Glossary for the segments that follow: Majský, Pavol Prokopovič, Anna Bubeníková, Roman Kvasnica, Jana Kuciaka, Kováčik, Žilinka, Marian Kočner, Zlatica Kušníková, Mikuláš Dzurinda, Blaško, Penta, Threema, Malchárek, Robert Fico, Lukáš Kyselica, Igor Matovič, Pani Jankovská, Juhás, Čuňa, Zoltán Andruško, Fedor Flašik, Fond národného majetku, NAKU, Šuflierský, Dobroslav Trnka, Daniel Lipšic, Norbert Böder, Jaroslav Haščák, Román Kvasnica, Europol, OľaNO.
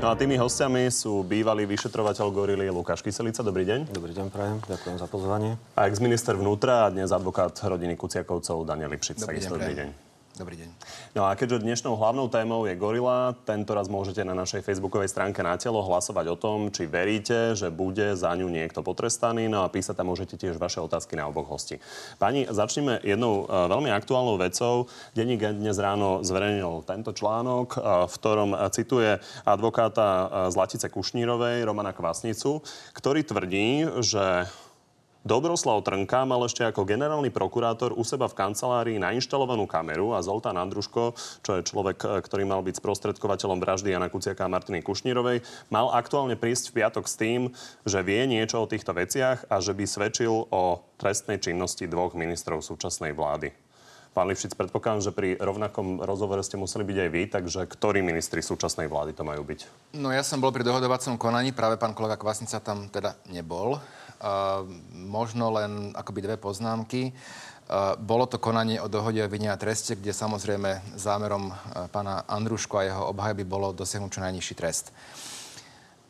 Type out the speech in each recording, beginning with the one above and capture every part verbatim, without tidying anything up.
No a tými hostiami sú bývalý vyšetrovateľ Gorily Lukáš Kyselica. Dobrý deň. Dobrý deň, prajem. Ďakujem za pozvanie. A ex-minister vnútra a dnes advokát rodiny Kuciakovcov Daniel Lipšic. Dobrý deň, dobrý deň. Dobrý deň. No a keďže dnešnou hlavnou témou je Gorila, tentoraz môžete na našej facebookovej stránke Na telo hlasovať o tom, či veríte, že bude za ňu niekto potrestaný. No a písať tam môžete tiež vaše otázky na oboch hostí. Pani, začneme jednou e, veľmi aktuálnou vecou. Denník dnes ráno zverejnil tento článok, e, v ktorom cituje advokáta Zlatice Kušnírovej, Romana Kvasnicu, ktorý tvrdí, že Dobroslav Trnka mal ešte ako generálny prokurátor u seba v kancelárii nainštalovanú kameru a Zoltán Andruško, čo je človek, ktorý mal byť sprostredkovateľom vraždy Jana Kuciaka a Martiny Kušnírovej, mal aktuálne prísť v piatok s tým, že vie niečo o týchto veciach a že by svedčil o trestnej činnosti dvoch ministrov súčasnej vlády. Pán Lipšic, predpokladám, že pri rovnakom rozhovore ste museli byť aj vy, takže ktorí ministri súčasnej vlády to majú byť? No ja som bol pri dohodovacom konaní, práve pán kolega Kvasnica tam teda nebol. Uh, možno len akoby dve poznámky. Uh, bolo to konanie o dohode o vine a treste, kde samozrejme zámerom uh, pána Andruško a jeho obhajoby bolo dosiahnuť čo najnižší trest.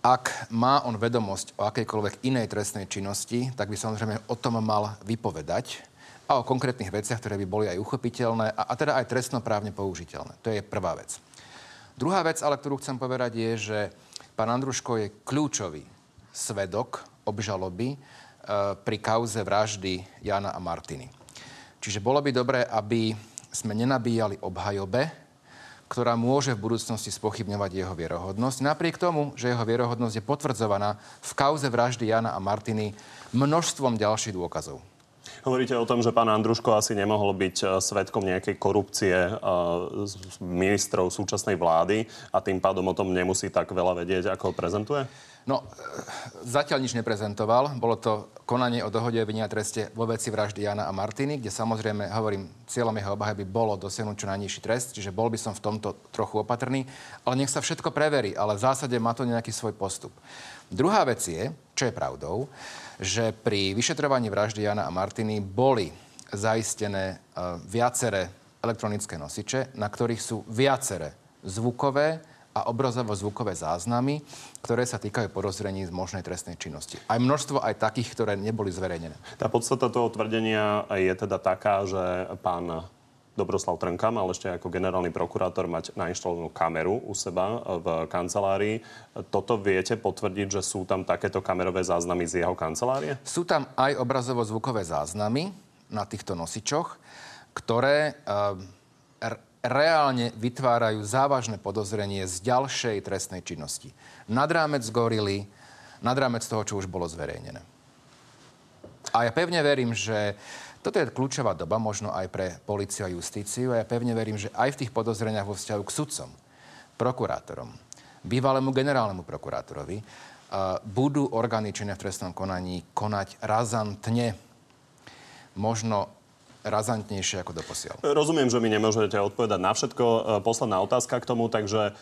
Ak má on vedomosť o akejkoľvek inej trestnej činnosti, tak by samozrejme o tom mal vypovedať a o konkrétnych veciach, ktoré by boli aj uchopiteľné a, a teda aj trestnoprávne použiteľné. To je prvá vec. Druhá vec, ale ktorú chcem povedať, je, že pán Andruško je kľúčový svedok obžaloby e, pri kauze vraždy Jana a Martiny. Čiže bolo by dobré, aby sme nenabíjali obhajobe, ktorá môže v budúcnosti spochybňovať jeho vierohodnosť. Napriek tomu, že jeho vierohodnosť je potvrdzovaná v kauze vraždy Jana a Martiny množstvom ďalších dôkazov. Hovoríte o tom, že pán Andruško asi nemohol byť svedkom nejakej korupcie ministrov súčasnej vlády a tým pádom o tom nemusí tak veľa vedieť, ako ho prezentuje? No, zatiaľ nič neprezentoval. Bolo to konanie o dohode o vine a treste vo veci vraždy Jana a Martiny, kde samozrejme, hovorím, cieľom jeho obhajoby bolo dosiahnuť čo najnižší trest, čiže bol by som v tomto trochu opatrný, ale nech sa všetko preverí, ale v zásade má to nejaký svoj postup. Druhá vec je, čo je pravdou, že pri vyšetrovaní vraždy Jana a Martiny boli zaistené viaceré elektronické nosiče, na ktorých sú viaceré zvukové a obrazovo-zvukové záznamy, ktoré sa týkajú podozrení z možnej trestnej činnosti. Aj množstvo aj takých, ktoré neboli zverejnené. Tá podstata toho tvrdenia je teda taká, že pán Dobroslav Trnka mal ešte ako generálny prokurátor mať nainštalovanú kameru u seba v kancelárii. Toto viete potvrdiť, že sú tam takéto kamerové záznamy z jeho kancelárie? Sú tam aj obrazovo-zvukové záznamy na týchto nosičoch, ktoré e, r- reálne vytvárajú závažné podozrenie z ďalšej trestnej činnosti. Nad rámec Gorily, nad rámec toho, čo už bolo zverejnené. A ja pevne verím, že toto je kľúčová doba, možno aj pre políciu a justíciu. A ja pevne verím, že aj v tých podozreniach vo vzťahu k sudcom, prokurátorom, bývalému generálnemu prokurátorovi, uh, budú orgány činné v trestnom konaní konať razantne. Možno razantnejšie ako doposiaľ. Rozumiem, že mi nemôžete odpovedať na všetko. Posledná otázka k tomu, takže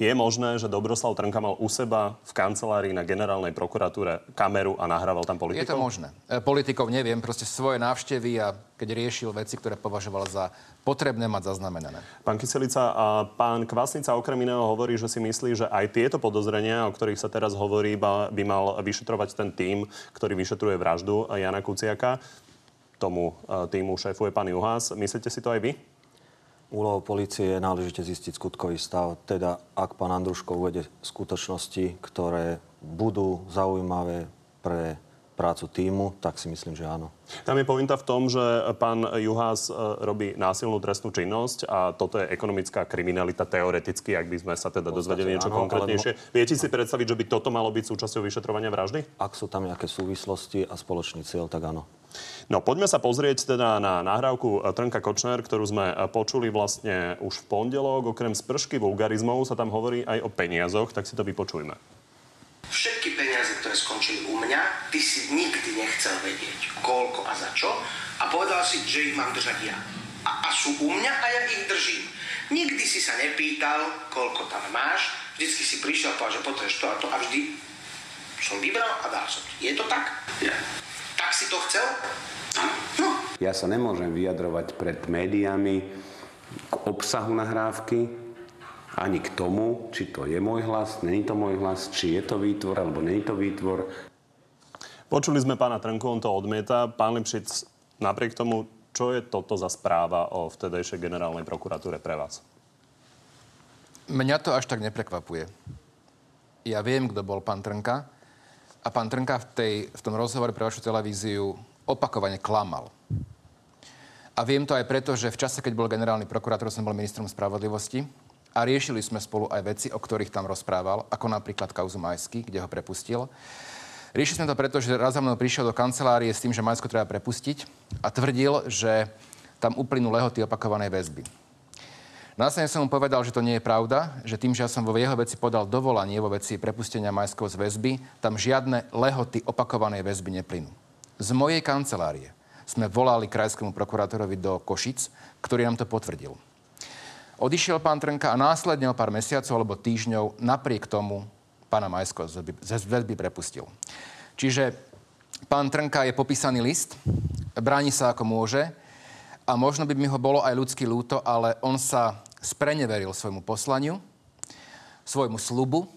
je možné, že Dobroslav Trnka mal u seba v kancelárii na generálnej prokuratúre kameru a nahrával tam politikov? Je to možné. Politikov neviem, proste svoje návštevy a keď riešil veci, ktoré považoval za potrebné mať zaznamenané. Pán Kyselica, a pán Kvasnica okrem iného hovorí, že si myslí, že aj tieto podozrenia, o ktorých sa teraz hovorí, by mal vyšetrovať ten tím, ktorý vyšetruje vraždu Jana Kuciaka. Tomu tímu šéfuje pán Juhás. Myslíte si to aj vy? Úlohou polície je náležite zistiť skutkový stav. Teda, ak pán Andruško uvede skutočnosti, ktoré budú zaujímavé pre prácu tímu, tak si myslím, že áno. Tam je pointa v tom, že pán Juhás robí násilnú trestnú činnosť a toto je ekonomická kriminalita teoreticky, ak by sme sa teda dozvedeli niečo áno, konkrétnejšie. Alebo viete si predstaviť, že by toto malo byť súčasťou vyšetrovania vraždy? Ak sú tam nejaké súvislosti a spoločný cieľ, tak áno. No, poďme sa pozrieť teda na nahrávku Trnka Kočner, ktorú sme počuli vlastne už v pondelok. Okrem spršky vulgarizmov sa tam hovorí aj o peniazoch, tak si to vypočujme. Všetky peniaze, ktoré skončili u mňa, ty si nikdy nechcel vedieť, koľko a za čo, a povedal si, že ich mám držať ja. A, a sú u mňa a ja ich držím. Nikdy si sa nepýtal, koľko tam máš, vždycky si prišiel a povedal, že potrebuješ to a to, a vždy som vybral a dal som. Je to tak? Ja. Tak si to chcel? Ja sa nemôžem vyjadrovať pred médiami k obsahu nahrávky, ani k tomu, či to je môj hlas, není to môj hlas, či je to výtvor, alebo není to výtvor. Počuli sme pána Trnku, on to odmieta. Pán Lipšic, napriek tomu, čo je toto za správa o vtedejšej generálnej prokuratúre pre vás? Mňa to až tak neprekvapuje. Ja viem, kto bol pán Trnka. A pán Trnka v, tej, v tom rozhovore pre vašu televíziu opakovane klamal. A viem to aj preto, že v čase, keď bol generálny prokurátor, som bol ministrom spravodlivosti. A riešili sme spolu aj veci, o ktorých tam rozprával, ako napríklad kauzu Majsky, kde ho prepustil. Riešili sme to preto, že raz za mnou prišiel do kancelárie s tým, že Majsku treba prepustiť a tvrdil, že tam uplynú lehoty opakovanej väzby. Následne som mu povedal, že to nie je pravda, že tým, že ja som vo jeho veci podal dovolanie vo veci prepustenia Majského z väzby, tam žiadne lehoty opakovanej väzby neplynú. Z mojej kancelárie sme volali krajskému prokurátorovi do Košic, ktorý nám to potvrdil. Odišiel pán Trnka a následne o pár mesiacov alebo týždňov napriek tomu pána Majského ze zväzby prepustil. Čiže pán Trnka je popísaný list, bráni sa ako môže a možno by mi ho bolo aj ľudský ľúto, ale on sa spreneveril svojmu poslaniu, svojmu sľubu,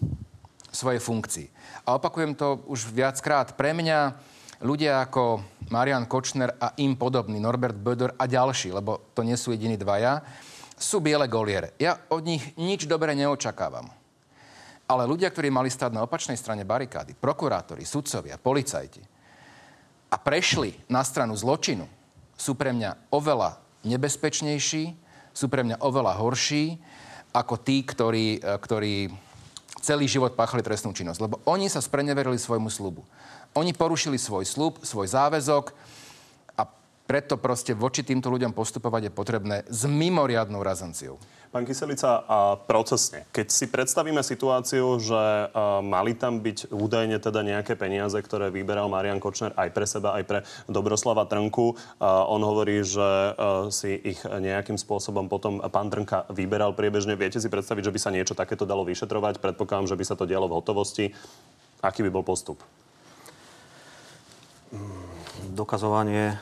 svojej funkcii. A opakujem to už viackrát. Pre mňa ľudia ako Marian Kočner a im podobný, Norbert Böder a ďalší, lebo to nie sú jediní dvaja, sú biele goliere. Ja od nich nič dobre neočakávam. Ale ľudia, ktorí mali stáť na opačnej strane barikády, prokurátori, sudcovia, policajti a prešli na stranu zločinu, sú pre mňa oveľa nebezpečnejší, sú pre mňa oveľa horší ako tí, ktorí, ktorí celý život páchali trestnú činnosť. Lebo oni sa spreneverili svojmu sľubu. Oni porušili svoj sľub, svoj záväzok. Preto proste voči týmto ľuďom postupovať je potrebné s mimoriadnou razanciou. Pán Kyselica, a procesne, keď si predstavíme situáciu, že a, mali tam byť údajne teda nejaké peniaze, ktoré vyberal Marian Kočner aj pre seba, aj pre Dobroslava Trnku. A on hovorí, že a, si ich nejakým spôsobom potom pán Trnka vyberal priebežne. Viete si predstaviť, že by sa niečo takéto dalo vyšetrovať? Predpokladám, že by sa to dialo v hotovosti. Aký by bol postup? Dokazovanie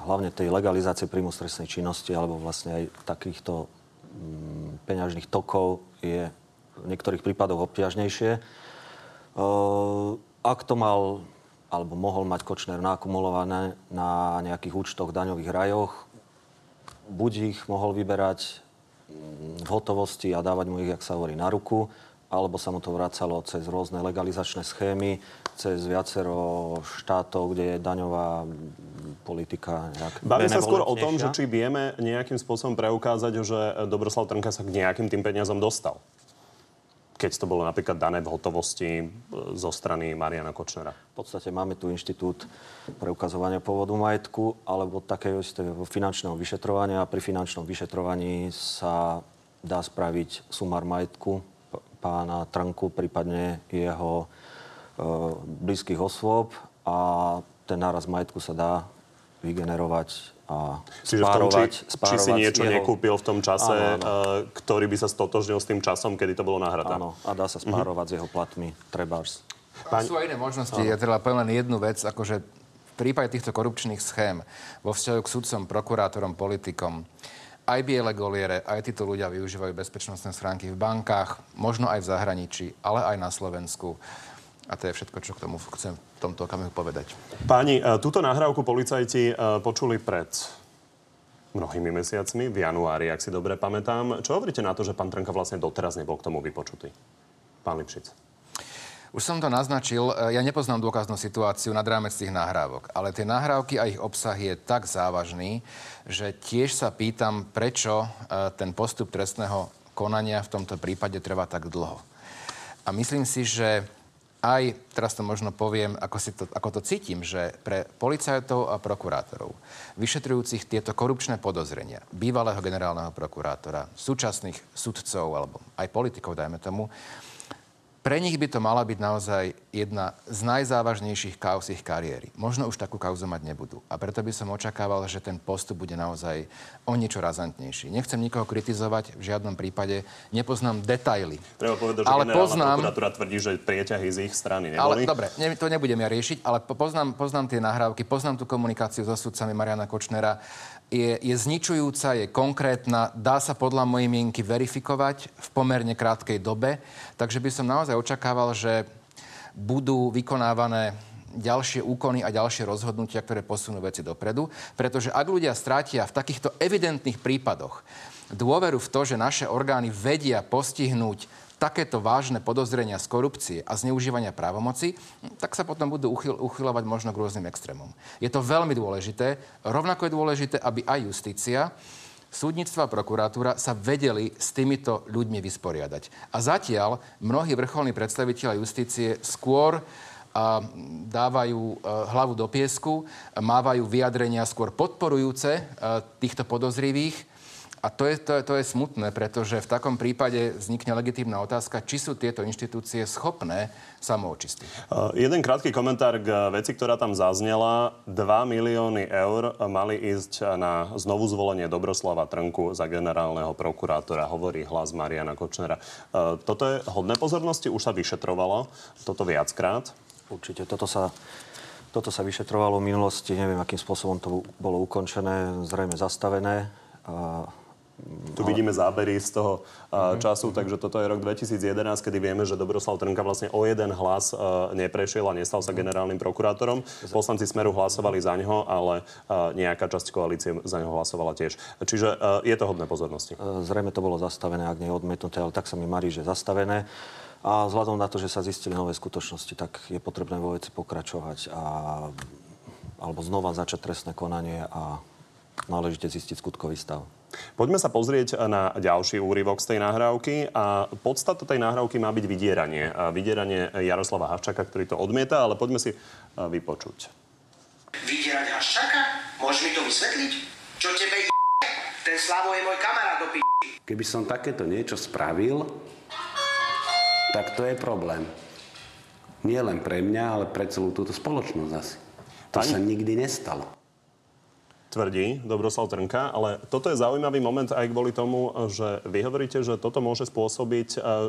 hlavne tej legalizácie príjmu trestnej činnosti alebo vlastne aj takýchto mm, peňažných tokov je v niektorých prípadoch obťažnejšie. E, ak to mal, alebo mohol mať Kočner nakumulované na nejakých účtoch, daňových rajoch, buď ich mohol vyberať v hotovosti a dávať mu ich, jak sa hovorí, na ruku, alebo sa mu to vracalo cez rôzne legalizačné schémy, cez viacero štátov, kde je daňová politika nejak benevolentnejšia. Baví sa skôr o tom, že či vieme nejakým spôsobom preukázať, že Dobroslav Trnka sa k nejakým tým peniazom dostal. Keď to bolo napríklad dané v hotovosti zo strany Mariana Kočnera. V podstate máme tu inštitút preukazovania pôvodu majetku, alebo takého finančného vyšetrovania. Pri finančnom vyšetrovaní sa dá spraviť sumár majetku pána Trnku, prípadne jeho e, blízkych osôb a ten náraz majetku sa dá vygenerovať a čiže spárovať. Čiže v tom, či, či si niečo jeho nekúpil v tom čase, áno, áno. E, ktorý by sa stotožnil s tým časom, kedy to bolo náhrada. Áno, a dá sa spárovať mm-hmm. s jeho platmi, trebárs. Pán... Sú aj iné možnosti. Áno. Ja treba povedať len jednu vec, akože v prípade týchto korupčných schém vo vzťahu k sudcom, prokurátorom, politikom, aj biele goliere, aj títo ľudia využívajú bezpečnostné schránky v bankách, možno aj v zahraničí, ale aj na Slovensku. A to je všetko, čo k tomu chcem v tomto okamihu povedať. Páni, túto nahrávku policajti počuli pred mnohými mesiacmi, v januári, ak si dobre pamätám. Čo hovoríte na to, že pán Trnka vlastne doteraz nebol k tomu vypočutý? Pán Lipšic. Už som to naznačil. Ja nepoznám dôkaznú situáciu nad rámec tých nahrávok, ale tie nahrávky a ich obsah je tak závažný, že tiež sa pýtam, prečo ten postup trestného konania v tomto prípade trvá tak dlho. A myslím si, že aj, teraz to možno poviem, ako, si to, ako to cítim, že pre policajtov a prokurátorov, vyšetrujúcich tieto korupčné podozrenia bývalého generálneho prokurátora, súčasných sudcov alebo aj politikov, dajme tomu, pre nich by to mala byť naozaj jedna z najzávažnejších kauz ich kariéry. Možno už takú kauzu mať nebudú. A preto by som očakával, že ten postup bude naozaj o niečo razantnejší. Nechcem nikoho kritizovať, v žiadnom prípade nepoznám detaily. Treba povedať, že ale generálna poznám, prokuratúra tvrdí, že prieťahy z ich strany neboli. Ale dobre, ne, to nebudem ja riešiť, ale poznám, poznám tie nahrávky, poznám tú komunikáciu so sudcami Mariana Kočnera. je, je zničujúca, je konkrétna, dá sa podľa mojej mienky verifikovať v pomerne krátkej dobe. Takže by som naozaj očakával, že budú vykonávané ďalšie úkony a ďalšie rozhodnutia, ktoré posunú veci dopredu. Pretože ak ľudia strátia v takýchto evidentných prípadoch dôveru v to, že naše orgány vedia postihnúť takéto vážne podozrenia z korupcie a zneužívania právomoci, tak sa potom budú uchyl- uchyľovať možno k rôznym extrémom. Je to veľmi dôležité. Rovnako je dôležité, aby aj justícia, súdnictvo a prokuratúra sa vedeli s týmito ľuďmi vysporiadať. A zatiaľ mnohí vrcholní predstavitelia justície skôr a dávajú hlavu do piesku, mávajú vyjadrenia skôr podporujúce týchto podozrivých. A to je, to, je, to je smutné, pretože v takom prípade vznikne legitímna otázka, či sú tieto inštitúcie schopné samoočistiť. Uh, jeden krátky komentár k veci, ktorá tam zaznela. dva milióny eur mali ísť na znovu zvolenie Dobroslava Trnku za generálneho prokurátora, hovorí Hlas Mariana Kočnera. Uh, toto je hodné pozornosti, už sa vyšetrovalo toto viackrát. Určite, toto sa... toto sa vyšetrovalo v minulosti, neviem, akým spôsobom to bolo ukončené, zrejme zastavené. Uh, Tu vidíme zábery z toho uh, času, takže toto je rok dvetisíc jedenásť, kedy vieme, že Dobroslav Trnka vlastne o jeden hlas uh, neprešiel a nestal sa generálnym prokurátorom. Poslanci Smeru hlasovali za ňoho, ale uh, nejaká časť koalície za ňoho hlasovala tiež. Čiže uh, je to hodné pozornosti. Zrejme to bolo zastavené, ak nie odmietnuté, ale tak sa mi marí, že zastavené. A vzhľadom na to, že sa zistili nové skutočnosti, tak je potrebné vo veci pokračovať a, alebo znova začať trestné konanie a náležite zistiť skutkový stav. Poďme sa pozrieť na ďalší úryvok z tej nahrávky a podstata tej nahrávky má byť vydieranie. Vydieranie Jaroslava Haščáka, ktorý to odmieta, ale poďme si vypočuť. Vydierať Haščáka? Môžeš mi to vysvetliť? Čo tebe je? Ten Slavo je môj kamarát do p***. Keby som takéto niečo spravil, tak to je problém. Nie len pre mňa, ale pre celú túto spoločnosť asi. To Pani... sa nikdy nestalo. Tvrdí Dobroslav Trnka, ale toto je zaujímavý moment aj kvôli tomu, že vy hovoríte, že toto môže spôsobiť,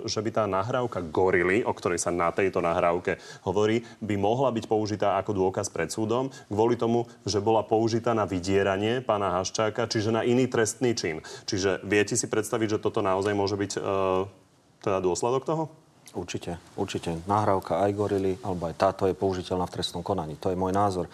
že by tá nahrávka Gorily, o ktorej sa na tejto nahrávke hovorí, by mohla byť použitá ako dôkaz pred súdom, kvôli tomu, že bola použitá na vydieranie pána Haščáka, čiže na iný trestný čin. Čiže viete si predstaviť, že toto naozaj môže byť e, teda dôsledok toho? Určite, určite. Nahrávka aj Gorily, alebo aj táto je použiteľná v trestnom konaní. To je môj názor.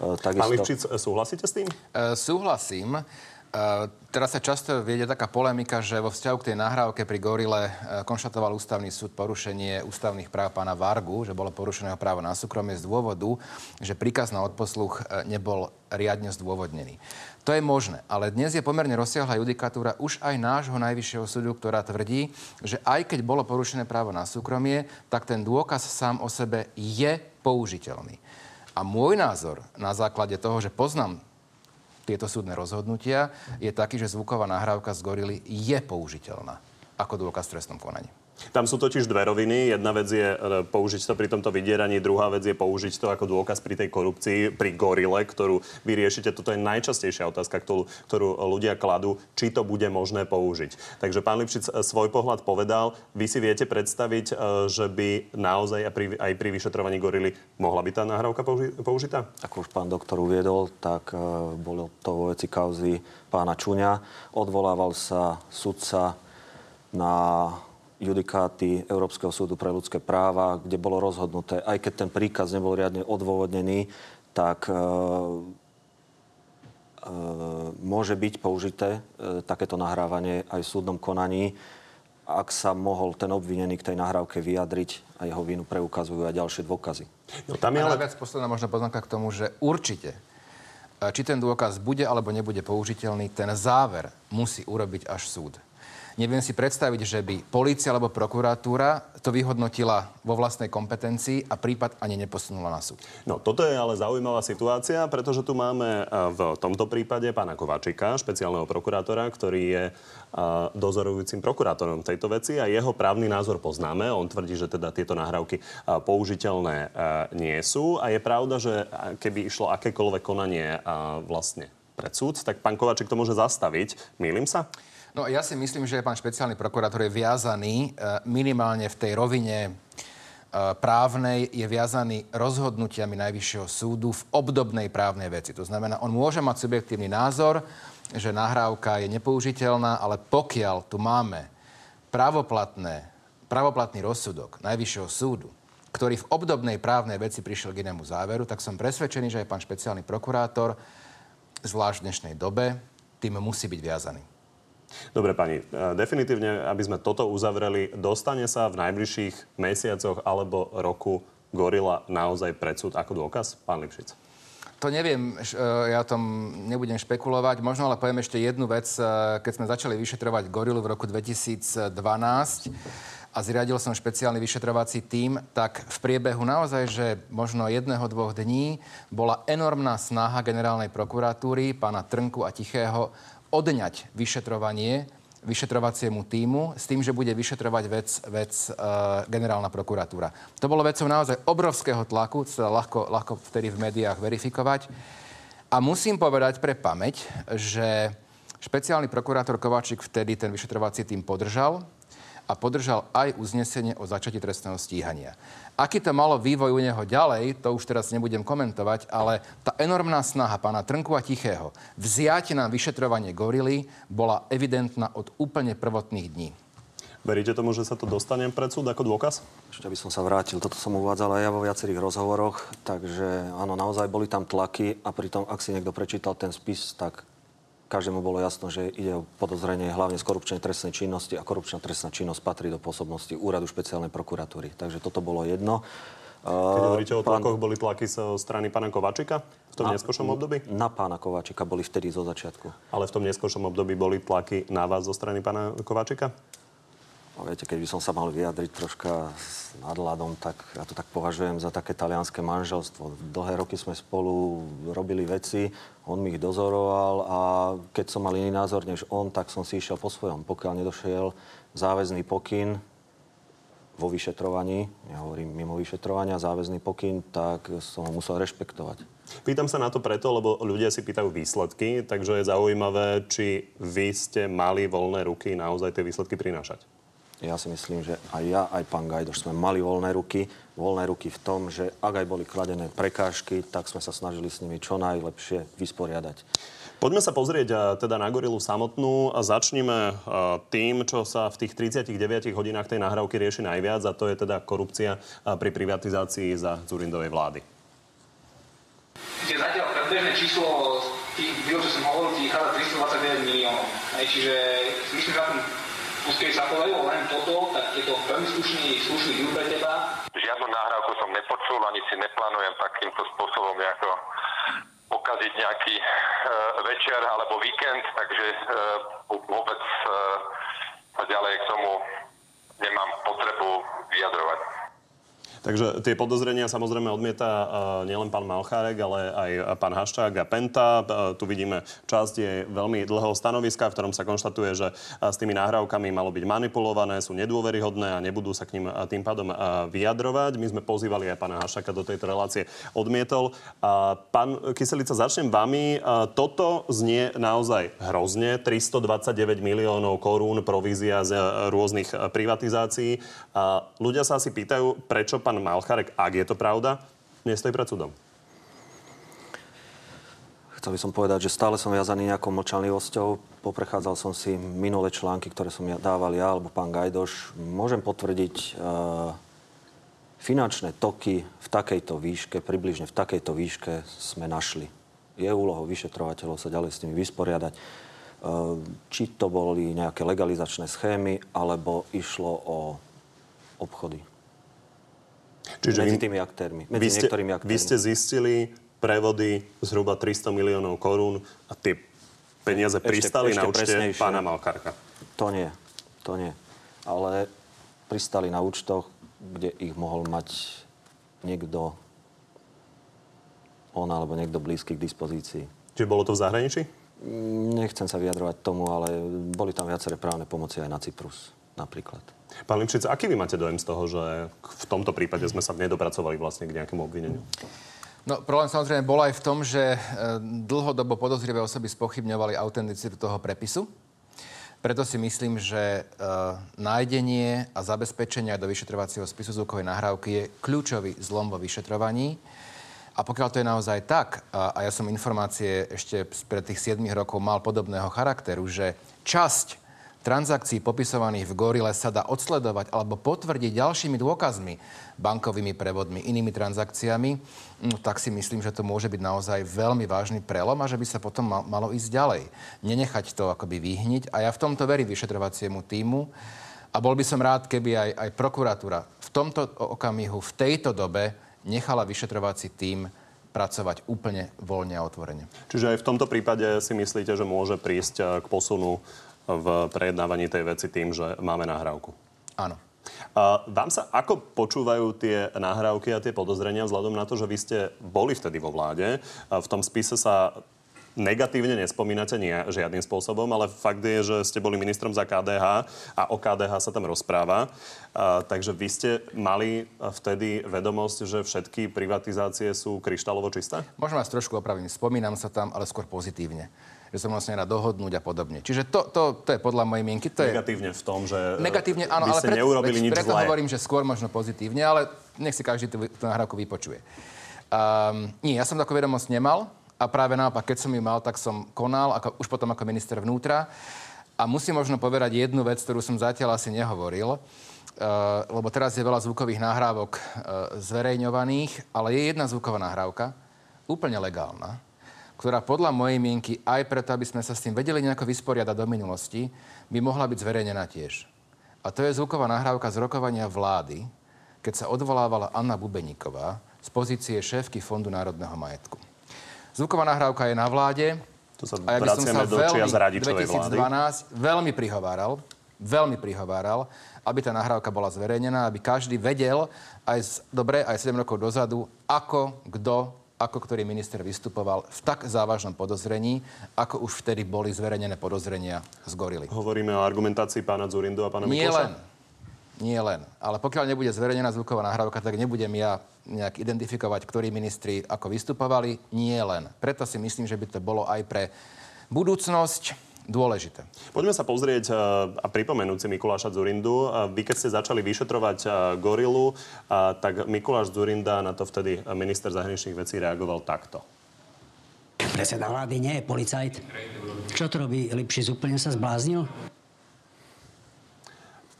Pán Lipšic, súhlasíte s tým? Uh, súhlasím. Uh, teraz sa často vedie taká polemika, že vo vzťahu k tej nahrávke pri Gorile uh, konštatoval ústavný súd porušenie ústavných práv pána Vargu, že bolo porušeného právo na súkromie z dôvodu, že príkaz na odposluch uh, nebol riadne zdôvodnený. To je možné, ale dnes je pomerne rozsiahla judikatúra už aj nášho najvyššieho súdu, ktorá tvrdí, že aj keď bolo porušené právo na súkromie, tak ten dôkaz sám o sebe je použiteľný. A môj názor na základe toho, že poznám tieto súdne rozhodnutia, je taký, že zvuková nahrávka z Gorily je použiteľná ako dôkaz v trestnom konaní. Tam sú totiž dve roviny. Jedna vec je použiť to pri tomto vydieraní, druhá vec je použiť to ako dôkaz pri tej korupcii, pri Gorile, ktorú vy riešite. Toto je najčastejšia otázka, ktorú, ktorú ľudia kladú, či to bude možné použiť. Takže pán Lipšic svoj pohľad povedal. Vy si viete predstaviť, že by naozaj aj pri vyšetrovaní Gorily mohla byť tá nahrávka použitá? Ako už pán doktor uviedol, tak bolo to vo veci kauzy pána Čuňa. Odvolával sa sudca na judikáty Európskeho súdu pre ľudské práva, kde bolo rozhodnuté, aj keď ten príkaz nebol riadne odôvodnený, tak e, e, môže byť použité e, takéto nahrávanie aj v súdnom konaní, ak sa mohol ten obvinený k tej nahrávke vyjadriť a jeho vinu preukazujú aj ďalšie dôkazy. No, tam je ale viac posledná možná poznámka k tomu, že určite, či ten dôkaz bude alebo nebude použiteľný, ten záver musí urobiť až súd. Neviem si predstaviť, že by polícia alebo prokuratúra to vyhodnotila vo vlastnej kompetencii a prípad ani neposunula na súd. No, toto je ale zaujímavá situácia, pretože tu máme v tomto prípade pána Kovačika, špeciálneho prokurátora, ktorý je dozorujúcim prokurátorom tejto veci a jeho právny názor poznáme. On tvrdí, že teda tieto nahrávky použiteľné nie sú a je pravda, že keby išlo akékoľvek konanie vlastne pred súd, tak pán Kovačik to môže zastaviť. Mýlim sa? No ja si myslím, že pán špeciálny prokurátor je viazaný minimálne v tej rovine právnej je viazaný rozhodnutiami Najvyššieho súdu v obdobnej právnej veci. To znamená, on môže mať subjektívny názor, že nahrávka je nepoužiteľná, ale pokiaľ tu máme právoplatné, právoplatný rozsudok Najvyššieho súdu, ktorý v obdobnej právnej veci prišiel k inému záveru, tak som presvedčený, že aj pán špeciálny prokurátor, zvlášť v dnešnej dobe, tým musí byť viazaný. Dobre, pani, definitívne, aby sme toto uzavreli, dostane sa v najbližších mesiacoch alebo roku Gorila naozaj pred súd ako dôkaz? Pán Lipšic. To neviem, ja tom nebudem špekulovať. Možno ale poviem ešte jednu vec. Keď sme začali vyšetrovať Gorilu v roku dvetisícdvanásť a zriadil som špeciálny vyšetrovací tím, tak v priebehu naozaj, že možno jedného, dvoch dní bola enormná snaha generálnej prokuratúry, pána Trnku a Tichého, odňať vyšetrovanie vyšetrovaciemu tímu s tým, že bude vyšetrovať vec, vec e, generálna prokuratúra. To bolo vecou naozaj obrovského tlaku, sa ľahko, ľahko vtedy v médiách verifikovať. A musím povedať pre pamäť, že špeciálny prokurátor Kováčik vtedy ten vyšetrovací tím podržal a podržal aj uznesenie o začatí trestného stíhania. Aký to malo vývoj u neho ďalej, to už teraz nebudem komentovať, ale tá enormná snaha pána Trnku a Tichého vziať nám vyšetrovanie Gorily bola evidentná od úplne prvotných dní. Veríte tomu, že sa to dostane pred súd ako dôkaz? Ešte by som sa vrátil. Toto som uvádzal aj ja vo viacerých rozhovoroch, takže áno, naozaj boli tam tlaky a pritom, ak si niekto prečítal ten spis, tak každému bolo jasno, že ide o podozrenie hlavne z korupčnej trestnej činnosti a korupčná trestná činnosť patrí do pôsobnosti úradu špeciálnej prokuratúry. Takže toto bolo jedno. Keď hovoríte o tlakoch, boli tlaky zo strany pána Kováčika v tom na, neskôršom období? Na pána Kováčika boli vtedy zo začiatku. Ale v tom neskôršom období boli tlaky na vás zo strany pána Kováčika? A viete, keď by som sa mal vyjadriť troška s nadladom, tak ja to tak považujem za také talianske manželstvo. Dlhé roky sme spolu robili veci, on mi ich dozoroval a keď som mal iný názor než on, tak som si išiel po svojom. Pokiaľ nedošiel záväzný pokyn vo vyšetrovaní, ja hovorím mimo vyšetrovania, záväzný pokyn, tak som ho musel rešpektovať. Pýtam sa na to preto, lebo ľudia si pýtajú výsledky, takže je zaujímavé, či vy ste mali voľné ruky naozaj tie výsledky prinášať. Ja si myslím, že aj ja, aj pán Gajdoš sme mali voľné ruky. Voľné ruky v tom, že ak aj boli kladené prekážky, tak sme sa snažili s nimi čo najlepšie vysporiadať. Poďme sa pozrieť teda na Gorilu samotnú a začnime tým, čo sa v tých tridsiatich deviatich hodinách tej nahrávky rieši najviac, a to je teda korupcia pri privatizácii za Dzurindovej vlády. Tie zatiaľ predbežné číslo tých výrov, čo som hovoril, vychádza tristodvadsaťdeväť miliónov. Čiže myslím, že keď sa povedalo len toto, tak je to veľmi slušný, slušný ľud pre teba. Žiadnu nahrávku som nepočul, ani si neplánujem takýmto spôsobom nejako pokaziť nejaký e, večer alebo víkend, takže e, vôbec e, sa ďalej k tomu nemám potrebu vyjadrovať. Takže tie podozrenia samozrejme odmieta uh, nielen pán Malchárek, ale aj pán Haščák a Penta. Uh, tu vidíme časť je veľmi dlhého stanoviska, v ktorom sa konštatuje, že uh, s tými nahrávkami malo byť manipulované, sú nedôveryhodné a nebudú sa k ním uh, tým pádom uh, vyjadrovať. My sme pozývali aj pána Haščáka do tejto relácie, odmietol. Uh, pán Kyselica, začnem vami. Uh, toto znie naozaj hrozne. tristodvadsaťdeväť miliónov korún provízia z uh, rôznych uh, privatizácií. Uh, ľudia sa asi pýtajú, prečo pán Malchárek, ak je to pravda, nestojí pred súdom? Chcel by som povedať, že stále som viazaný nejakou mlčanlivosťou. Poprechádzal som si minulé články, ktoré som dával ja alebo pán Gajdoš. Môžem potvrdiť e, finančné toky v takejto výške, približne v takejto výške sme našli. Je úlohou vyšetrovateľov sa ďalej s nimi vysporiadať. E, či to boli nejaké legalizačné schémy, alebo išlo o obchody. Čiže medzi tými aktérmi. Medzi vy, ste, niektorými aktérmi. Vy ste zistili prevody zhruba tristo miliónov korún a tie peniaze ešte, pristali ešte na účte presnejšie pána Malchárka. To nie, to nie. Ale pristali na účtoch, kde ich mohol mať niekto, on alebo niekto blízky k dispozícii. Čiže bolo to v zahraničí? Nechcem sa vyjadrovať tomu, ale boli tam viaceré právne pomoci aj na Cyprus napríklad. Pán Lipšic, aký vy máte dojem z toho, že v tomto prípade sme sa nedopracovali vlastne k nejakému obvineniu? No, problém samozrejme bol aj v tom, že dlhodobo podozrivé osoby spochybňovali autenticitu toho prepisu. Preto si myslím, že e, nájdenie a zabezpečenie do vyšetrovacieho spisu zvukovej nahrávky je kľúčový zlom vo vyšetrovaní. A pokiaľ to je naozaj tak, a, a ja som informácie ešte pred tých siedmich rokov mal podobného charakteru, že časť transakcií popisovaných v Gorile sa dá odsledovať alebo potvrdiť ďalšími dôkazmi, bankovými prevodmi, inými transakciami, no, tak si myslím, že to môže byť naozaj veľmi vážny prelom a že by sa potom malo ísť ďalej. Nenechať to akoby vyhniť a ja v tomto verím vyšetrovaciemu tímu a bol by som rád, keby aj, aj prokuratúra v tomto okamihu, v tejto dobe nechala vyšetrovací tím pracovať úplne voľne a otvorene. Čiže aj v tomto prípade si myslíte, že môže prísť k posunu v prejednávaní tej veci tým, že máme nahrávku? Áno. A vám sa ako počúvajú tie nahrávky a tie podozrenia vzhľadom na to, že vy ste boli vtedy vo vláde? V tom spise sa negatívne nespomínate nie, žiadnym spôsobom, ale fakt je, že ste boli ministrom za ká dé há a o ká dé há sa tam rozpráva. A, takže vy ste mali vtedy vedomosť, že všetky privatizácie sú kryštálovo čisté? Možno vás trošku opravím. Spomínam sa tam, ale skôr pozitívne. Že som vlastne rád dohodnúť a podobne. Čiže to, to, to je podľa mojej mienky. To negatívne je... v tom, že negatívne, áno, vy ste ale neurobili nič zlé. Preto hovorím, že skôr možno pozitívne, ale nech si každý tú, tú nahrávku vypočuje. Um, nie, ja som takú vedomosť nemal. A práve naopak, keď som ju mal, tak som konal, ako, už potom ako minister vnútra. A musím možno povedať jednu vec, ktorú som zatiaľ asi nehovoril, uh, lebo teraz je veľa zvukových nahrávok uh, zverejňovaných, ale je jedna zvuková nahrávka, úplne legálna, ktorá podľa mojej mienky, aj preto, aby sme sa s tým vedeli nejako vysporiadať do minulosti, by mohla byť zverejnená tiež. A to je zvuková nahrávka z rokovania vlády, keď sa odvolávala Anna Bubeníková z pozície šéfky Fondu národného majetku. Zvuková nahrávka je na vláde. To sa a ja by som sa veľmi dvetisícdvanásť veľmi prihováral, veľmi prihováral, aby tá nahrávka bola zverejnená, aby každý vedel aj z, dobre, aj sedem rokov dozadu, ako kto, ako ktorý minister vystupoval v tak závažnom podozrení, ako už vtedy boli zverejnené podozrenia z Gorily. Hovoríme o argumentácii pána Dzurindu a pána Mikuláša? Nie len. Nie len. Ale pokiaľ nebude zverejnená zvuková nahrávka, tak nebudem ja nejak identifikovať, ktorí ministri ako vystupovali. Nie len. Preto si myslím, že by to bolo aj pre budúcnosť dôležité. Poďme sa pozrieť a pripomenúť si Mikuláša Dzurindu. Vy, keď ste začali vyšetrovať Gorilu, tak Mikuláš Dzurinda na to vtedy minister zahraničných vecí reagoval takto. Predseda vlády nie je policajt. Čo to robí Lipšic? Úplne sa zbláznil?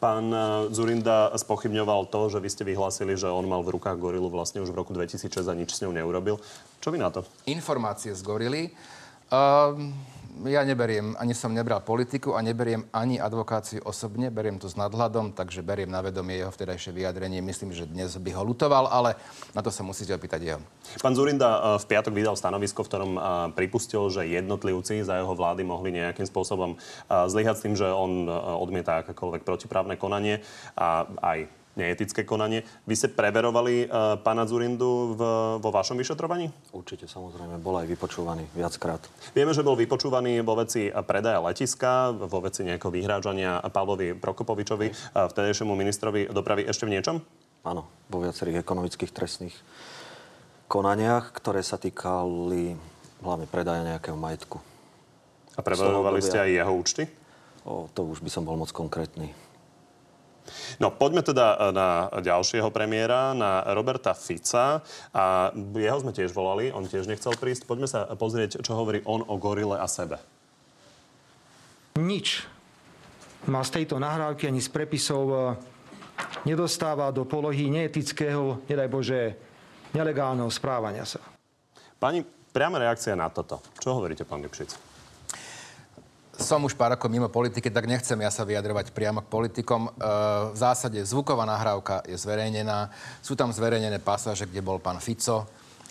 Pán Dzurinda spochybňoval to, že vy ste vyhlásili, že on mal v rukách Gorilu vlastne už v roku dvetisícšesť a nič s ňou neurobil. Čo vy na to? Informácie z Gorily. Uh, ja neberiem, ani som nebral politiku a neberiem ani advokáciu osobne. Beriem to s nadhľadom, takže beriem na vedomie jeho vtedajšie vyjadrenie. Myslím, že dnes by ho lutoval, ale na to sa musíte opýtať jeho. Pán Dzurinda v piatok vydal stanovisko, v ktorom pripustil, že jednotlivci za jeho vlády mohli nejakým spôsobom zlyhať s tým, že on odmieta akékoľvek protiprávne konanie a aj neetické konanie. Vy ste preverovali uh, pána Dzurindu v, vo vašom vyšetrovaní? Určite, samozrejme. Bol aj vypočúvaný viackrát. Vieme, že bol vypočúvaný vo veci predaja letiska, vo veci nejakého vyhrážania Pavlovi Prokopovičovi, uh, vtedejšiemu ministrovi dopravy. Ešte v niečom? Áno, vo viacerých ekonomických trestných konaniach, ktoré sa týkali hlavne predaja nejakého majetku. A preverovali ste aj jeho účty? O, to už by som bol moc konkrétny. No, poďme teda na ďalšieho premiéra, na Roberta Fica. A jeho sme tiež volali, on tiež nechcel prísť. Poďme sa pozrieť, čo hovorí on o Gorile a sebe. Nič ma z tejto nahrávky ani z prepisov nedostáva do polohy neetického, nedaj Bože, nelegálneho správania sa. Pani, priama reakcia na toto. Čo hovoríte, pán Lipšic? Som už pár rokov mimo politiky, tak nechcem ja sa vyjadrovať priamo k politikom. E, v zásade zvuková nahrávka je zverejnená. Sú tam zverejnené pasáže, kde bol pán Fico.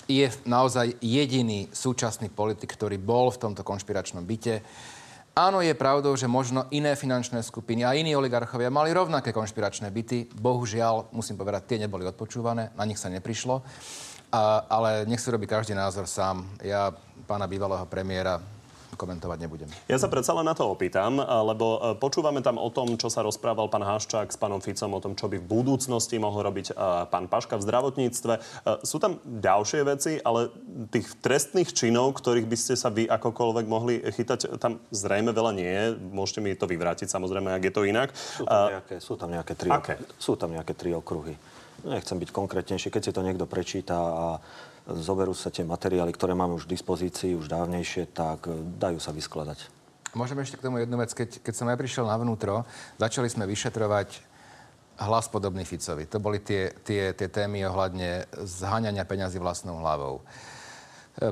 Je naozaj jediný súčasný politik, ktorý bol v tomto konšpiračnom byte. Áno, je pravdou, že možno iné finančné skupiny a iní oligarchovia mali rovnaké konšpiračné byty. Bohužiaľ, musím povedať, tie neboli odpočúvané, na nich sa neprišlo. A, ale nech si robí každý názor sám. Ja pána bývalého premiéra komentovať nebudem. Ja sa predsa len na to opýtam, lebo počúvame tam o tom, čo sa rozprával pán Haščák s pánom Ficom, o tom, čo by v budúcnosti mohol robiť pán Paška v zdravotníctve. Sú tam ďalšie veci, ale tých trestných činov, ktorých by ste sa vy akokoľvek mohli chytať, tam zrejme veľa nie je. Môžete mi to vyvrátiť, samozrejme, ak je to inak. Sú tam nejaké, sú tam nejaké, tri, okay. sú tam nejaké tri okruhy. Nechcem byť konkrétnejší, keď si to niekto prečíta a zoberú sa tie materiály, ktoré máme už v dispozícii, už dávnejšie, tak dajú sa vyskladať. Môžeme ešte k tomu jednu vec. Keď, keď som aj prišiel navnútro, začali sme vyšetrovať hlas podobný Ficovi. To boli tie, tie, tie témy ohľadne zháňania peňazí vlastnou hlavou.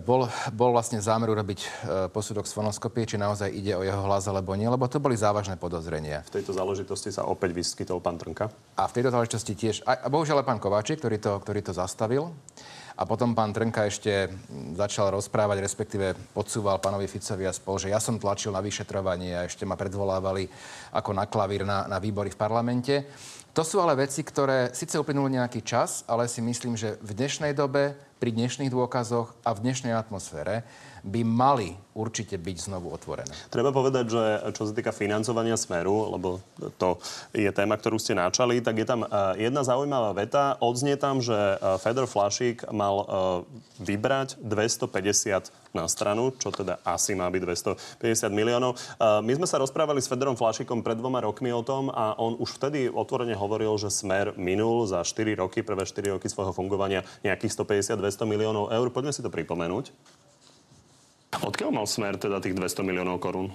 Bol, bol vlastne zámer urobiť posudok z fonoskopie, či naozaj ide o jeho hlas alebo nie, lebo to boli závažné podozrenia. V tejto záležitosti sa opäť vyskytol pán Trnka? A v tejto záležitosti tiež. A bohužiaľ pán Kováčik, ktorý to, ktorý to zastavil. A potom pán Trnka ešte začal rozprávať, respektíve podsúval pánovi Ficovi a spol, že ja som tlačil na vyšetrovanie a ešte ma predvolávali ako na klavír na, na výbory v parlamente. To sú ale veci, ktoré síce uplynul nejaký čas, ale si myslím, že v dnešnej dobe, pri dnešných dôkazoch a v dnešnej atmosfére by mali určite byť znovu otvorené. Treba povedať, že čo sa týka financovania Smeru, lebo to je téma, ktorú ste načali, tak je tam jedna zaujímavá veta. Odznie tam, že Fedor Flašik mal vybrať dvestopäťdesiat na stranu, čo teda asi má byť dvestopäťdesiat miliónov. My sme sa rozprávali s Fedorom Flašikom pred dvoma rokmi o tom a on už vtedy otvorene hovoril, že Smer minul za štyri roky, prvé štyri roky svojho fungovania nejakých stopäťdesiat dvesto miliónov eur. Poďme si to pripomenúť. Odkiaľ mal Smer teda tých dvesto miliónov korún?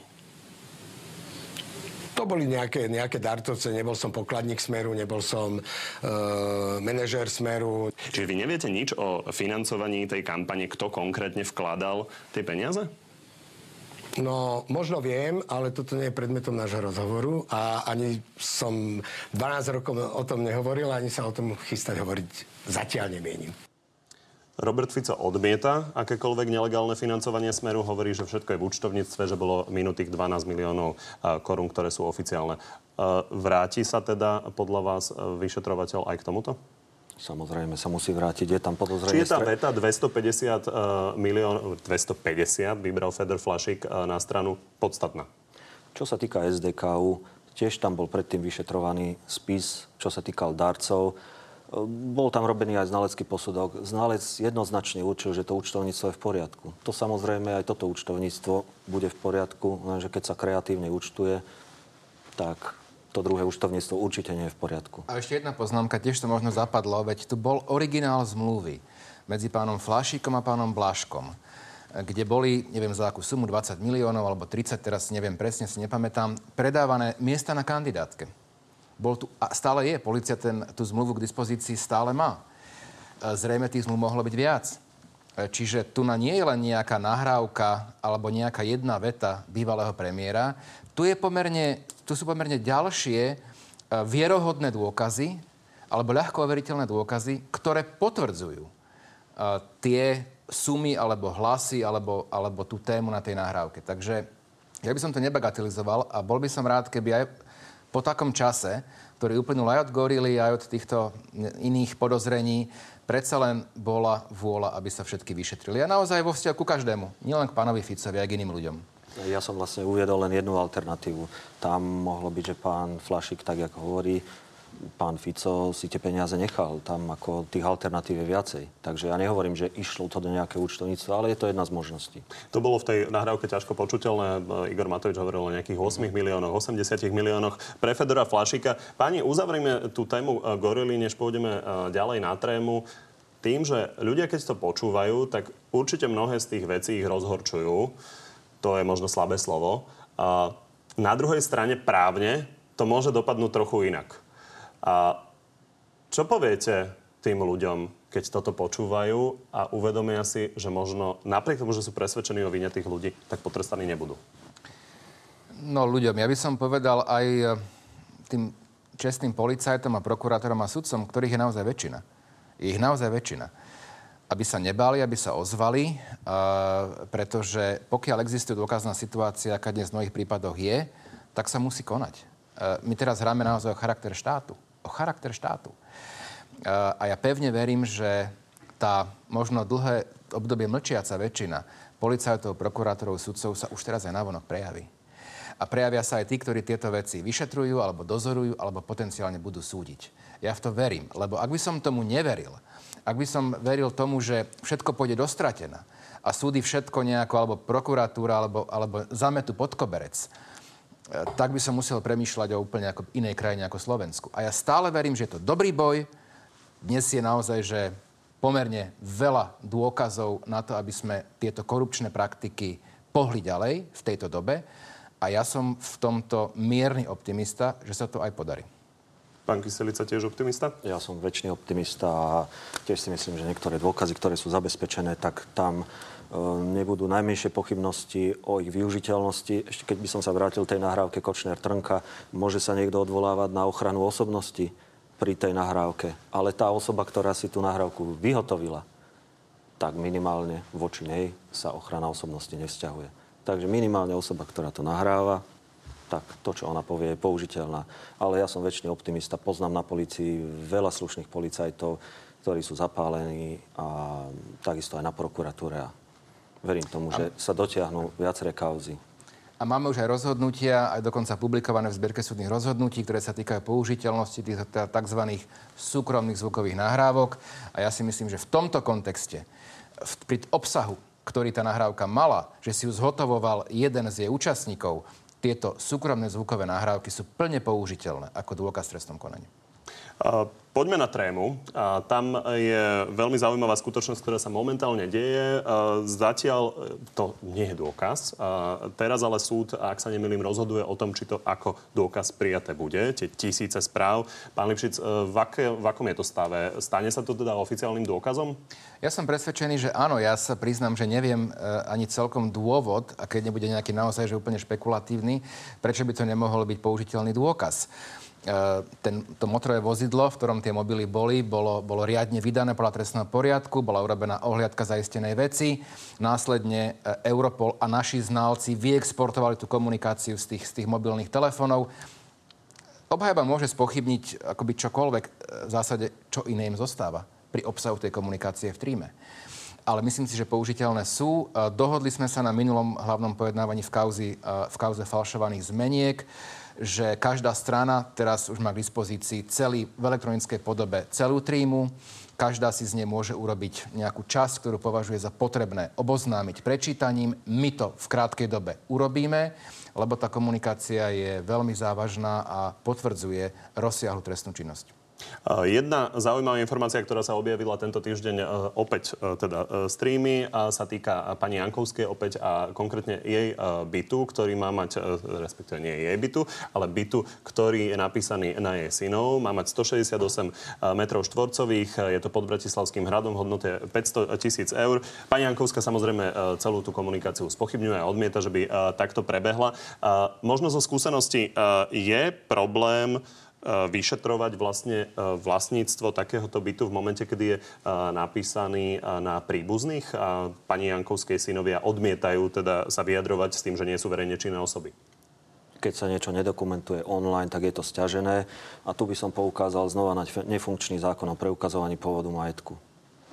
To boli nejaké, nejaké dartovce. Nebol som pokladník Smeru, nebol som e, manažér Smeru. Čiže vy neviete nič o financovaní tej kampane, kto konkrétne vkladal tie peniaze? No, možno viem, ale toto nie je predmetom nášho rozhovoru a ani som dvanásť rokov o tom nehovoril, ani sa o tom chystať hovoriť zatiaľ nemienim. Robert Fico odmieta akékoľvek nelegálne financovanie Smeru. Hovorí, že všetko je v účtovníctve, že bolo minutých dvanásť miliónov korún, ktoré sú oficiálne. Vráti sa teda podľa vás vyšetrovateľ aj k tomuto? Samozrejme sa musí vrátiť. Je tam podozrenie... Či je tá veta dvestopäťdesiat miliónov... dvestopäťdesiat vybral Fedor Flašik na stranu podstatná? Čo sa týka es dé ká ú, tiež tam bol predtým vyšetrovaný spis, čo sa týkal darcov. Bol tam robený aj znalecký posudok. Znalec jednoznačne určil, že to účtovníctvo je v poriadku. To samozrejme aj toto účtovníctvo bude v poriadku, lenže keď sa kreatívne účtuje, tak to druhé účtovníctvo určite nie je v poriadku. A ešte jedna poznámka, tiež to možno zapadlo, veď tu bol originál zmluvy medzi pánom Flašíkom a pánom Blaškom, kde boli, neviem za akú sumu, dvadsať miliónov alebo tridsať, teraz neviem presne, si nepamätám, predávané miesta na kandidátke. Bol tu, a stále je, polícia ten, tú zmluvu k dispozícii stále má. Zrejme tých zmluv mohlo byť viac. Čiže tu na nie je len nejaká nahrávka alebo nejaká jedna veta bývalého premiéra. Tu, je pomerne, tu sú pomerne ďalšie vierohodné dôkazy alebo ľahko overiteľné dôkazy, ktoré potvrdzujú tie sumy alebo hlasy alebo, alebo tú tému na tej nahrávke. Takže ja by som to nebagatelizoval a bol by som rád, keby aj... po takom čase, ktorý uplynul aj od Gorily, aj od týchto iných podozrení, predsa len bola vôľa, aby sa všetky vyšetrili. A naozaj vo vzťahu ku každému, nielen k pánovi Ficovi, aj k iným ľuďom. Ja som vlastne uviedol len jednu alternatívu. Tam mohlo byť, že pán Flašik, tak jak hovorí, pán Fico si tie peniaze nechal. Tam ako tých alternatív je viacej. Takže ja nehovorím, že išlo to do nejaké účtovníctva, ale je to jedna z možností. To bolo v tej nahrávke ťažko počuteľné. Igor Matovič hovoril o nejakých ôsmich miliónoch, osemdesiatich miliónoch pre Fedora Flašika. Páni, uzavrime tú tému Gorily, než pôjdeme ďalej na Threemu. Tým, že ľudia, keď to počúvajú, tak určite mnohé z tých vecí ich rozhorčujú. To je možno slabé slovo. A na druhej strane právne to môže dopadnúť trochu inak. A čo poviete tým ľuďom, keď toto počúvajú a uvedomia si, že možno napriek tomu, že sú presvedčení o vine tých ľudí, tak potrestaní nebudú? No ľuďom, ja by som povedal aj tým čestným policajtom a prokurátorom a sudcom, ktorých je naozaj väčšina. Je ich naozaj väčšina. Aby sa nebali, aby sa ozvali, pretože pokiaľ existuje dôkazná situácia, aká dnes v mnohých prípadoch je, tak sa musí konať. My teraz hráme naozaj o charakter štátu. O charakter štátu. A ja pevne verím, že tá možno dlhé obdobie mlčiaca väčšina policajtov, prokurátorov, sudcov sa už teraz aj navonok prejaví. A prejavia sa aj tí, ktorí tieto veci vyšetrujú, alebo dozorujú, alebo potenciálne budú súdiť. Ja v to verím, lebo ak by som tomu neveril, ak by som veril tomu, že všetko pôjde do stratená a súdy všetko nejako, alebo prokuratúra, alebo, alebo zametú pod koberec, tak by som musel premýšľať o úplne ako inej krajine ako Slovensku. A ja stále verím, že je to dobrý boj. Dnes je naozaj, že pomerne veľa dôkazov na to, aby sme tieto korupčné praktiky pohli ďalej v tejto dobe. A ja som v tomto mierny optimista, že sa to aj podarí. Pán Kyselica, tiež optimista? Ja som väčší optimista a tiež si myslím, že niektoré dôkazy, ktoré sú zabezpečené, tak tam nebudú najmenšie pochybnosti o ich využiteľnosti. Ešte keď by som sa vrátil tej nahrávke Kočner-Trnka, môže sa niekto odvolávať na ochranu osobnosti pri tej nahrávke. Ale tá osoba, ktorá si tú nahrávku vyhotovila, tak minimálne voči nej sa ochrana osobnosti nevzťahuje. Takže minimálne osoba, ktorá to nahráva, tak to, čo ona povie, je použiteľná. Ale ja som väčší optimista. Poznám na polícii veľa slušných policajtov, ktorí sú zapálení a takisto aj na prokuratúre. A verím tomu, že sa dotiahnu viaceré kauzy. A máme už aj rozhodnutia, aj dokonca publikované v zbierke súdnych rozhodnutí, ktoré sa týkajú použiteľnosti týchto tzv. Súkromných zvukových nahrávok. A ja si myslím, že v tomto kontexte, v, pri obsahu, ktorý tá nahrávka mala, že si ju zhotovoval jeden z jej účastníkov, tieto súkromné zvukové nahrávky sú plne použiteľné ako dôkaz v trestnom konaní. A poďme na Threemu. A tam je veľmi zaujímavá skutočnosť, ktorá sa momentálne deje. Zatiaľ to nie je dôkaz. A teraz ale súd, ak sa nemýlim, rozhoduje o tom, či to ako dôkaz prijaté bude. Tie tisíce správ. Pán Lipšic, v, aké, v akom je to stave? Stane sa to teda oficiálnym dôkazom? Ja som presvedčený, že áno. Ja sa priznám, že neviem ani celkom dôvod, a keď nebude nejaký naozaj že úplne špekulatívny, prečo by to nemohol byť použiteľný dôkaz. Ten, to motorové vozidlo, v ktorom tie mobily boli, bolo, bolo riadne vydané podľa trestného poriadku, bola urobená ohliadka zaistenej veci, následne Europol a naši znalci vyexportovali tú komunikáciu z tých, z tých mobilných telefónov. Obhajba môže spochybniť akoby čokoľvek, v zásade čo iné im zostáva pri obsahu tej komunikácie v Threeme. Ale myslím si, že použiteľné sú. Dohodli sme sa na minulom hlavnom pojednávaní v, kauzi, v kauze falšovaných zmeniek, že každá strana teraz už má k dispozícii celý v elektronickej podobe celú Threemu. Každá si z nej môže urobiť nejakú časť, ktorú považuje za potrebné oboznámiť prečítaním. My to v krátkej dobe urobíme, lebo tá komunikácia je veľmi závažná a potvrdzuje rozsiahlu trestnú činnosť. Jedna zaujímavá informácia, ktorá sa objavila tento týždeň opäť teda z Threemy, sa týka pani Jankovskej opäť a konkrétne jej bytu, ktorý má mať, respektíve nie jej bytu, ale bytu, ktorý je napísaný na jej synov. Má mať stošesťdesiatosem metrov štvorcových, je to pod Bratislavským hradom, hodnote päťstotisíc eur. Pani Jankovská samozrejme celú tú komunikáciu spochybňuje a odmieta, že by takto prebehla. Možno zo skúsenosti je problém vyšetrovať vlastne vlastníctvo takéhoto bytu v momente, kedy je napísaný na príbuzných a pani Jankovskej synovia odmietajú teda sa vyjadrovať s tým, že nie sú verejne činné osoby? Keď sa niečo nedokumentuje online, tak je to sťažené. A tu by som poukázal znova na nefunkčný zákon o preukazovaní pôvodu majetku.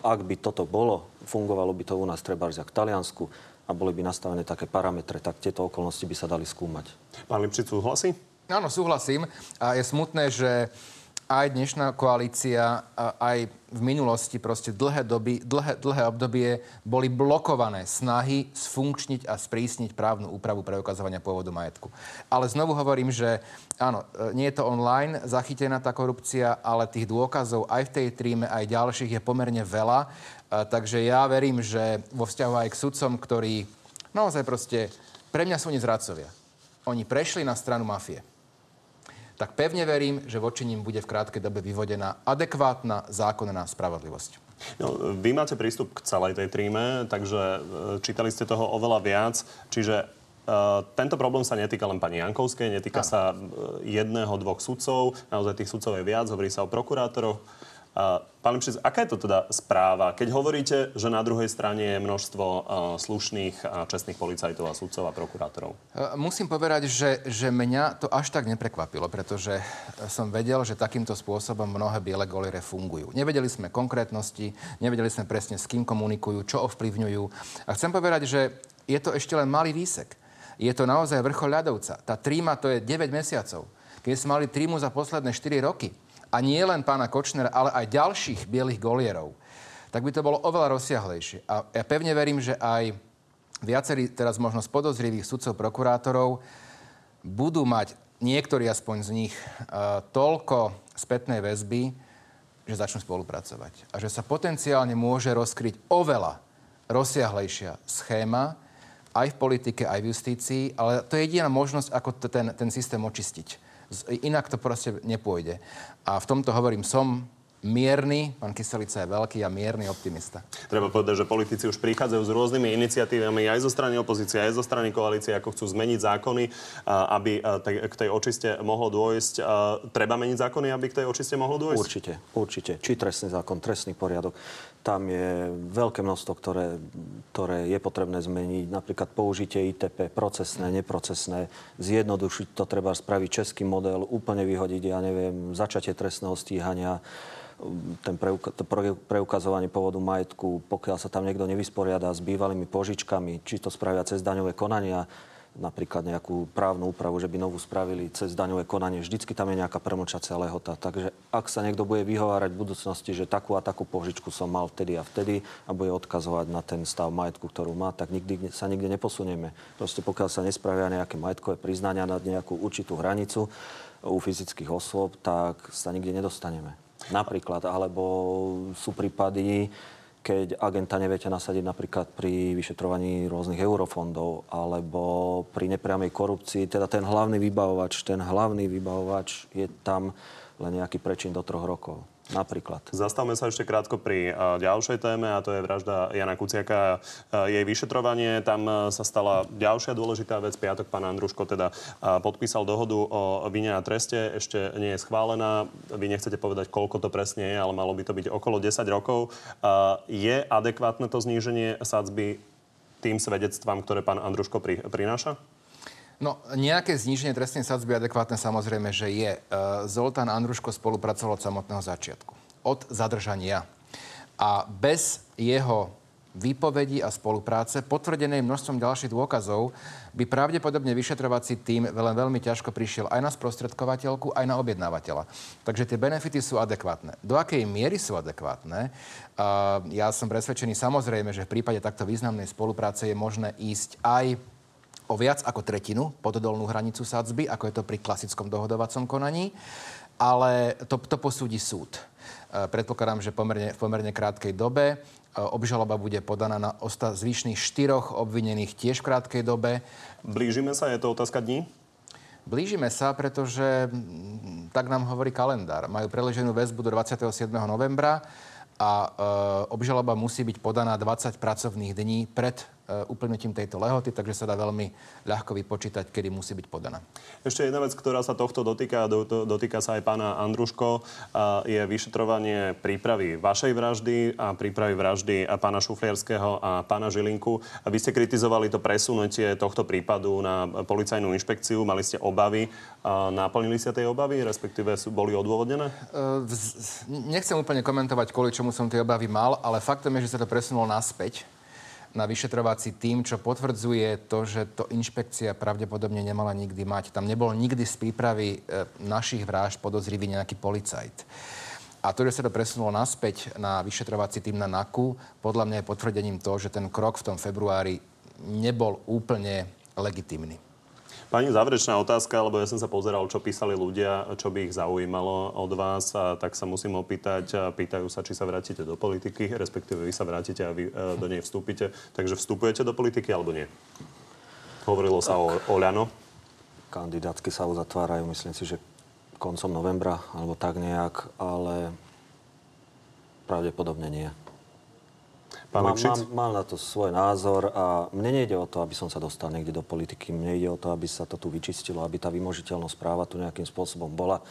Ak by toto bolo, fungovalo by to u nás trebárs ako v Taliansku a boli by nastavené také parametre, tak tieto okolnosti by sa dali skúmať. Pán Lipšic súhlasí? Áno, súhlasím. A je smutné, že aj dnešná koalícia, aj v minulosti proste dlhé, doby, dlhé, dlhé obdobie boli blokované snahy sfunkčniť a sprísniť právnu úpravu preukazovania pôvodu majetku. Ale znovu hovorím, že áno, nie je to online zachytená tá korupcia, ale tých dôkazov aj v tej Threeme, aj ďalších je pomerne veľa. Takže ja verím, že vo vzťahu aj k sudcom, ktorí naozaj proste, pre mňa sú oni zradcovia. Oni prešli na stranu mafie. Tak pevne verím, že voči nim bude v krátkej dobe vyvodená adekvátna zákonná spravodlivosť. No, vy máte prístup k celej tej Threeme, takže čítali ste toho oveľa viac. Čiže uh, tento problém sa netýka len pani Jankovskej, netýka ano. sa jedného, dvoch sudcov. Naozaj tých sudcov je viac, hovorí sa o prokurátoroch. Uh, Pán Lipšic, aká je to teda správa, keď hovoríte, že na druhej strane je množstvo slušných a čestných policajtov a sudcov a prokurátorov? Musím povedať, že, že mňa to až tak neprekvapilo, pretože som vedel, že takýmto spôsobom mnohé biele golire fungujú. Nevedeli sme konkrétnosti, nevedeli sme presne, s kým komunikujú, čo ovplyvňujú. A chcem povedať, že je to ešte len malý výsek. Je to naozaj vrchol ľadovca. Tá Threema, to je deväť mesiacov. Keď sme mali Threemu za posledné štyri roky, a nie len pána Kočnera, ale aj ďalších bielých golierov, tak by to bolo oveľa rozsiahlejšie. A ja pevne verím, že aj viacerí teraz možno z podozrivých sudcov, prokurátorov budú mať niektorí aspoň z nich uh, toľko spätnej väzby, že začnú spolupracovať. A že sa potenciálne môže rozkryť oveľa rozsiahlejšia schéma aj v politike, aj v justícii, ale to je jediná možnosť, ako t- ten, ten systém očistiť. Inak to proste nepôjde. A v tomto hovorím, som mierny, pán Kyselica je veľký a mierny optimista. Treba povedať, že politici už prichádzajú s rôznymi iniciatívami aj zo strany opozície, aj zo strany koalície, ako chcú zmeniť zákony, aby k tej očiste mohlo dôjsť. Treba meniť zákony, aby k tej očiste mohlo dôjsť? Určite, určite. Či trestný zákon, trestný poriadok. Tam je veľké množstvo, ktoré, ktoré je potrebné zmeniť. Napríklad použitie í té pé, procesné, neprocesné. Zjednodušiť to, treba spraviť český model, úplne vyhodiť, ja neviem, začatie trestného stíhania, ten preuka- preukazovanie pôvodu majetku, pokiaľ sa tam niekto nevysporiada s bývalými požičkami, či to spravia cez daňové konania, napríklad nejakú právnu úpravu, že by novú spravili cez daňové konanie. Vždycky tam je nejaká premlčacia lehota. Takže ak sa niekto bude vyhovárať v budúcnosti, že takú a takú požičku som mal vtedy a vtedy a bude odkazovať na ten stav majetku, ktorú má, tak nikdy sa nikde neposunieme. Proste pokiaľ sa nespravia nejaké majetkové priznania nad nejakú určitú hranicu u fyzických osôb, tak sa nikde nedostaneme. Napríklad, alebo sú prípady, keď agenta neviete nasadiť napríklad pri vyšetrovaní rôznych eurofondov, alebo pri nepriamej korupcii, teda ten hlavný vybavovač, ten hlavný vybavovač je tam len nejaký prečin do troch rokov. Napríklad. Zastavme sa ešte krátko pri uh, ďalšej téme, a to je vražda Jana Kuciaka, uh, jej vyšetrovanie. Tam uh, sa stala ďalšia dôležitá vec. Piatok pán Andruško teda uh, podpísal dohodu o vine a treste. Ešte nie je schválená. Vy nechcete povedať, koľko to presne je, ale malo by to byť okolo desať rokov. Uh, je adekvátne to zníženie sadzby tým svedectvám, ktoré pán Andruško pri, prináša? No, nejaké zníženie trestnej sadzby adekvátne samozrejme, že je. Zoltán Andruško spolupracoval od samotného začiatku. Od zadržania. A bez jeho výpovedí a spolupráce, potvrdenej množstvom ďalších dôkazov, by pravdepodobne vyšetrovací tím len veľmi ťažko prišiel aj na sprostredkovateľku, aj na objednávateľa. Takže tie benefity sú adekvátne. Do akej miery sú adekvátne? Ja som presvedčený samozrejme, že v prípade takto významnej spolupráce je možné ísť aj o viac ako tretinu pod dolnú hranicu sadzby, ako je to pri klasickom dohodovacom konaní. Ale to, to posúdi súd. Predpokladám, že pomerne, v pomerne krátkej dobe. Obžaloba bude podaná na osta zvyšných štyroch obvinených tiež v krátkej dobe. Blížime sa? Je to otázka dní? Blížime sa, pretože tak nám hovorí kalendár. Majú preleženú väzbu do dvadsiateho siedmeho novembra a e, obžaloba musí byť podaná dvadsať pracovných dní pred uplynutím tejto lehoty, takže sa dá veľmi ľahko vypočítať, kedy musí byť podaná. Ešte jedna vec, ktorá sa tohto dotýka, do, to, dotýka sa aj pána Andruško, je vyšetrovanie prípravy vašej vraždy a prípravy vraždy pána Šuflierského a pána Žilinku. Vy ste kritizovali to presunutie tohto prípadu na policajnú inšpekciu, mali ste obavy. Naplnili ste tie obavy, respektíve boli odôvodnené? Nechcem úplne komentovať, kvôli čomu som tie obavy mal, ale faktom je, že sa to presunulo naspäť na vyšetrovací tím, čo potvrdzuje to, že to inšpekcia pravdepodobne nemala nikdy mať. Tam nebol nikdy z prípravy našich vražd podozrivý nejaký policajt. A to, že sa to presunulo naspäť na vyšetrovací tím na NAKU, podľa mňa je potvrdením toho, že ten krok v tom februári nebol úplne legitímny. Pani, záverečná otázka, lebo ja som sa pozeral, čo písali ľudia, čo by ich zaujímalo od vás, a tak sa musím opýtať. Pýtajú sa, či sa vrátite do politiky, respektíve vy sa vrátite a vy do nej vstúpite. Takže vstupujete do politiky, alebo nie? Hovorilo sa o OĽaNO. Kandidátky sa uzatvárajú, myslím si, že koncom novembra, alebo tak nejak, ale pravdepodobne nie. Pán Lipšic? Mám na to svoj názor a mne nejde o to, aby som sa dostal niekde do politiky. Mne ide o to, aby sa to tu vyčistilo, aby tá vymožiteľnosť práva tu nejakým spôsobom bola.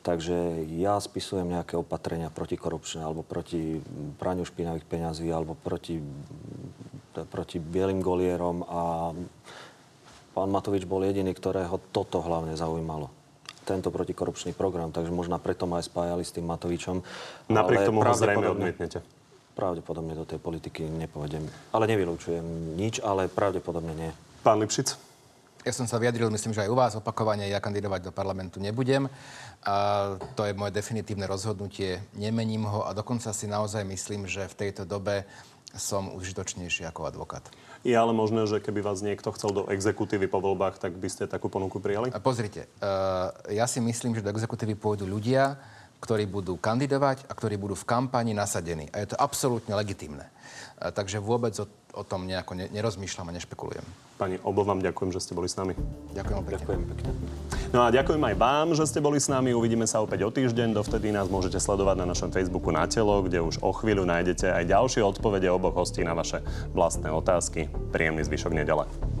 Takže ja spisujem nejaké opatrenia protikorupčné alebo proti praniu špinavých peňazí alebo proti, proti bielým golierom a pán Matovič bol jediný, ktorého toto hlavne zaujímalo. Tento protikorupčný program, takže možno preto ma aj spájali s tým Matovičom. Napriek tomu ho zrejme odmietnete. Pravdepodobne do tej politiky nepôjdem. Ale nevylučujem nič, ale pravdepodobne nie. Pán Lipšic? Ja som sa vyjadril, myslím, že aj u vás opakovane, ja kandidovať do parlamentu nebudem. A to je moje definitívne rozhodnutie, nemením ho a dokonca si naozaj myslím, že v tejto dobe som užitočnejší ako advokát. Je ale možné, že keby vás niekto chcel do exekutívy po voľbách, tak by ste takú ponuku prijali? Pozrite, ja si myslím, že do exekutívy pôjdu ľudia, ktorí budú kandidovať a ktorí budú v kampani nasadení. A je to absolútne legitímne. Takže vôbec o, o tom nejako ne, nerozmýšľam a nešpekulujem. Pani, obo vám ďakujem, že ste boli s nami. Ďakujem pekne. Ďakujem pekne. No a ďakujem aj vám, že ste boli s nami. Uvidíme sa opäť o týždeň. Dovtedy nás môžete sledovať na našom Facebooku Na telo, kde už o chvíľu nájdete aj ďalšie odpovede oboch hostí na vaše vlastné otázky. Príjemný zvyšok nedele.